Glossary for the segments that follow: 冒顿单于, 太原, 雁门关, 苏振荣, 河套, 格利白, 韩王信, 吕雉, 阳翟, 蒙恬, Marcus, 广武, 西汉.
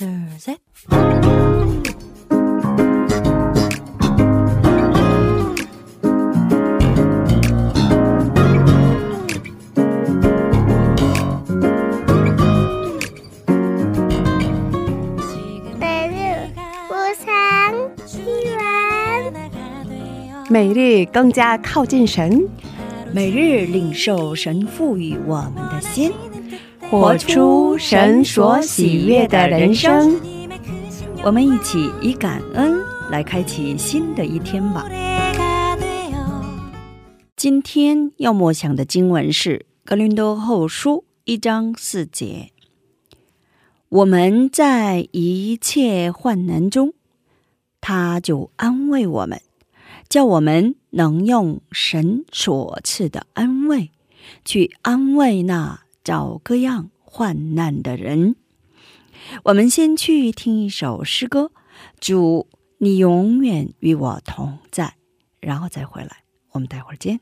둘, 셋.每日更加靠近神，每日领受神赋予我们的心。活出神所喜悦的人生。我们一起以感恩来开启新的一天吧。今天要默想的经文是《哥林多后书》1章4节，我们在一切患难中，他就安慰我们， 叫我们能用神所赐的安慰去安慰那找各样患难的人。我们先去听一首诗歌，主你永远与我同在，然后再回来。我们待会儿见。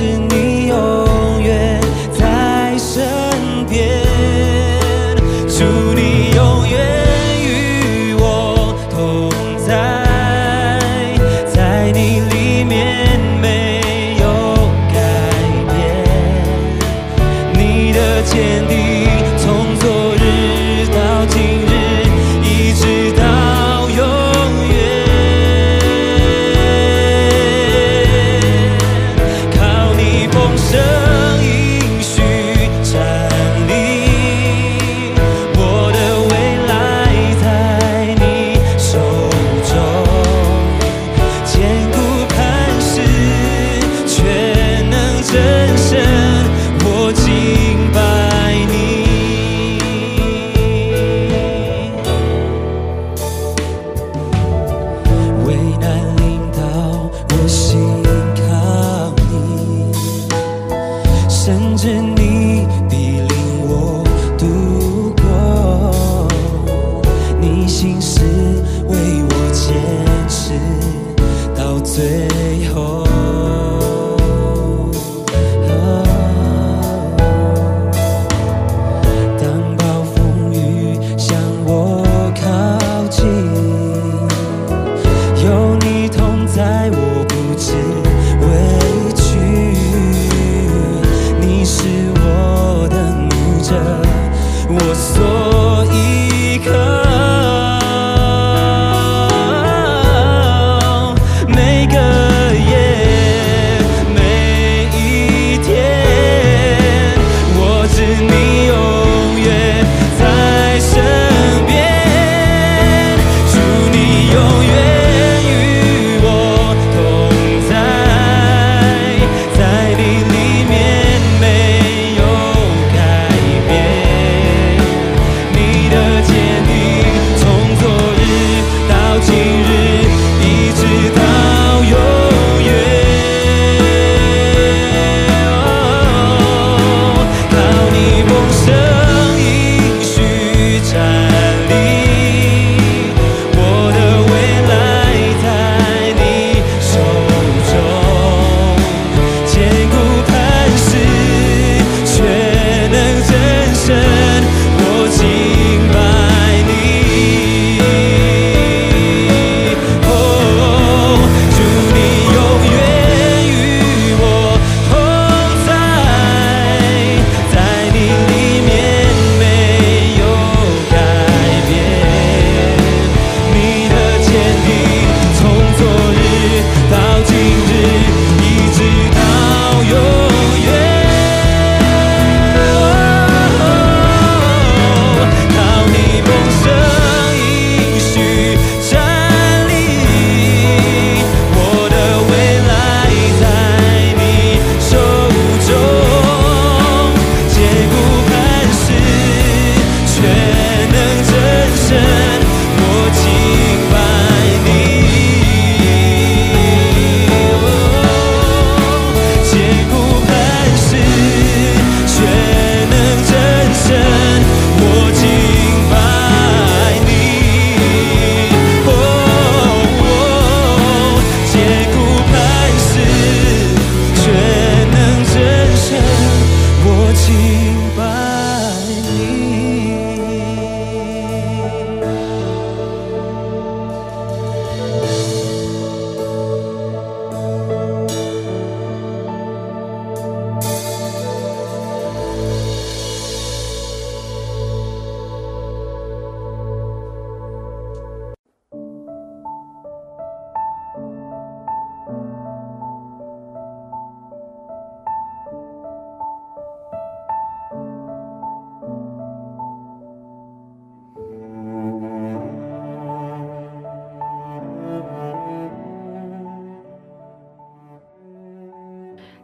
你永远与我同在，在你里面没有改变。你的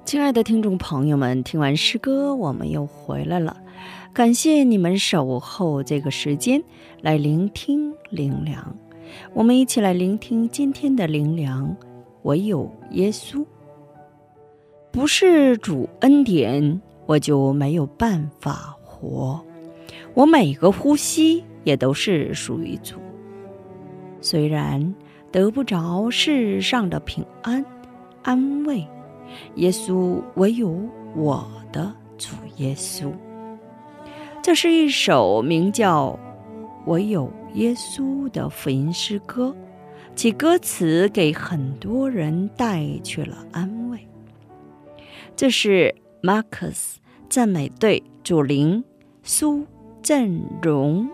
亲爱的听众朋友们，听完诗歌我们又回来了，感谢你们守候这个时间来聆听灵粮。我们一起来聆听今天的灵粮，唯有耶稣。不是主恩典，我就没有办法活，我每个呼吸也都是属于主。虽然得不着世上的平安安慰，耶稣唯有我的主耶稣。这是一首名叫唯有耶稣的福音诗歌，其歌词给很多人带去了安慰。这是 Marcus 赞美队主灵苏振荣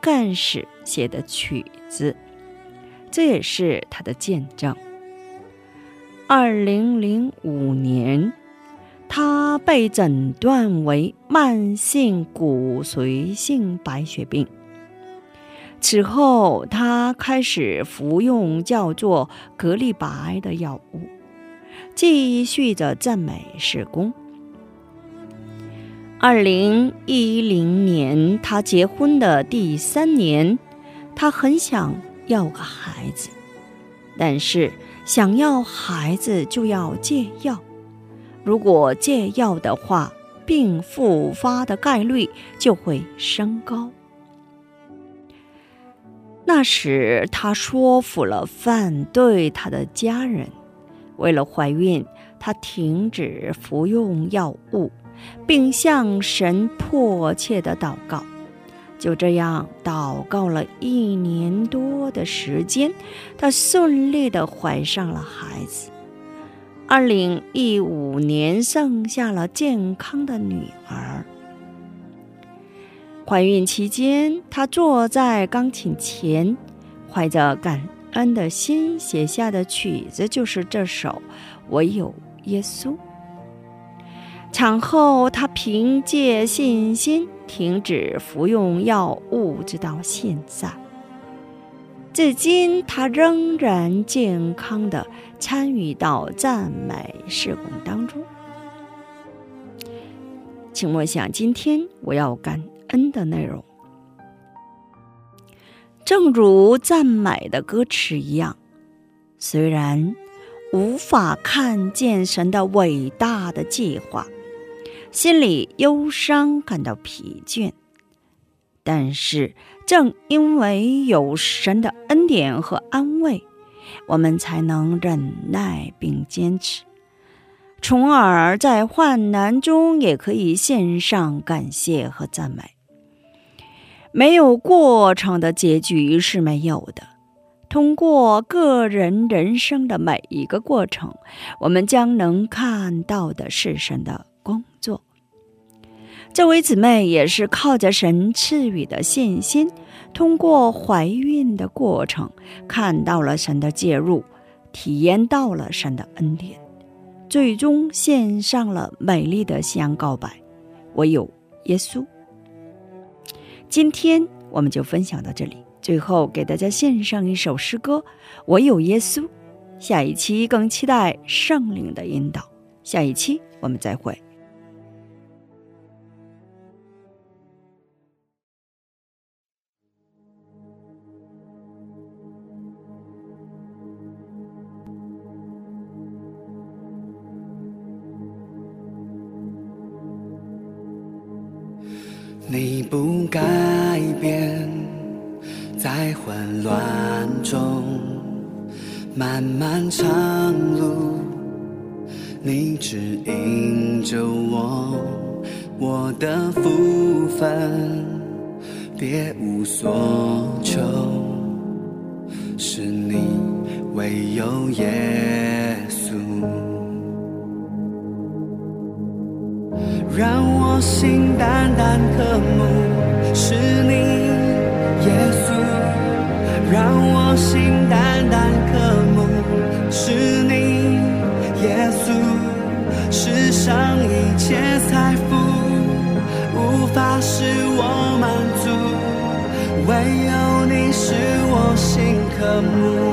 干事写的曲子，这也是他的见证。2005年，他被诊断为慢性骨髓性白血病。此后，他开始服用叫做格利白的药物，继续着赞美事工。2010年，他结婚的第3年，他很想要个孩子，但是想要孩子就要戒药，如果戒药的话，病复发的概率就会升高。那时他说服了反对他的家人，为了怀孕，他停止服用药物，并向神迫切地祷告。就这样祷告了1年多的时间，她顺利地怀上了孩子。2015年生下了健康的女儿。怀孕期间，她坐在钢琴前，怀着感恩的心写下的曲子就是这首《唯有耶稣》。产后，她凭借信心停止服用药物，直到现在。至今，她仍然健康地参与到赞美事工当中。请默想今天我要感恩的内容。正如赞美的歌词一样，虽然无法看见神的伟大的计划，心里忧伤，感到疲倦，但是正因为有神的恩典和安慰，我们才能忍耐并坚持，从而在患难中也可以献上感谢和赞美。没有过程的结局是没有的，通过个人人生的每一个过程，我们将能看到的是神的工作。这位姊妹也是靠着神赐予的信心，通过怀孕的过程看到了神的介入，体验到了神的恩典，最终献上了美丽的香告白，唯有耶稣。今天我们就分享到这里，最后给大家献上一首诗歌《唯有耶稣》。下一期更期待圣灵的引导，下一期我们再会。你不改变，在混乱中漫漫长路，你指引着我，我的福分别无所求，是你唯有耶稣。让我心单单渴慕是你耶稣，让我心单单渴慕是你耶稣。世上一切财富无法使我满足，唯有你是我心渴慕。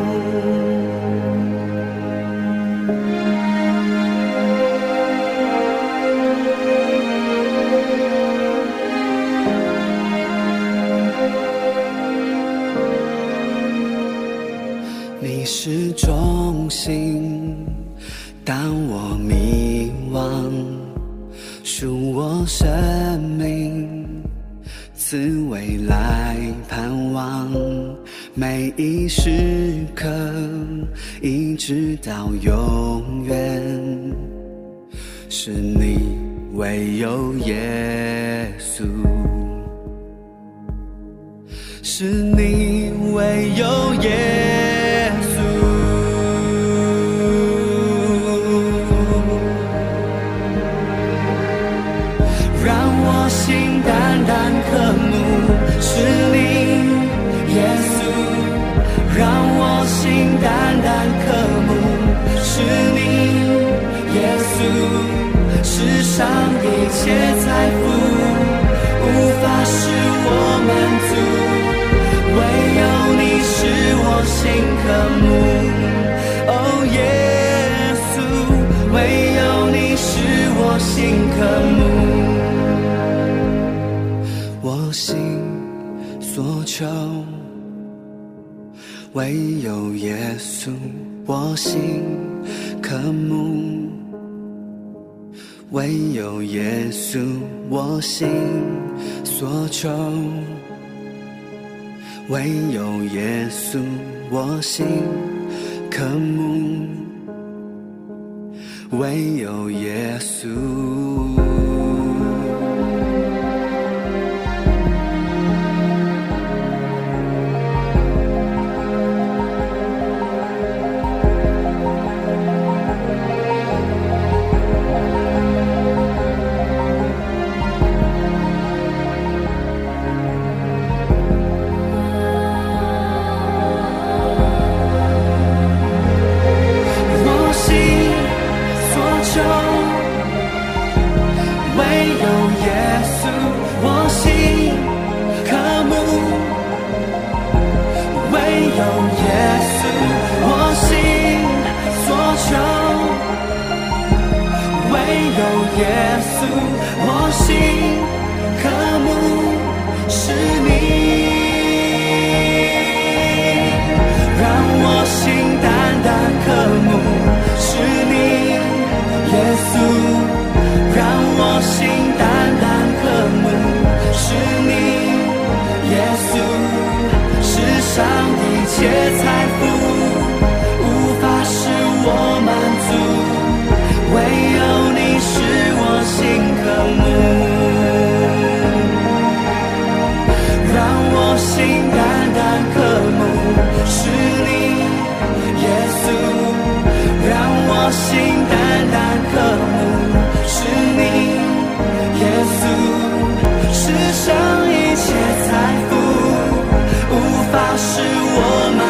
恕我生命赐未来盼望，每一时刻一直到永远，是你唯有耶稣，是你唯有耶稣。让我心单单渴慕是你耶稣，让我心单单渴慕是你耶稣。世上一切财富无法使我满足，唯有你是我心渴慕，哦耶稣，唯有你是我心渴慕，我心所求唯有耶稣，我心渴慕唯有耶稣，我心所求唯有耶稣，我心渴慕唯有耶稣。世上一切财富无法使我满足。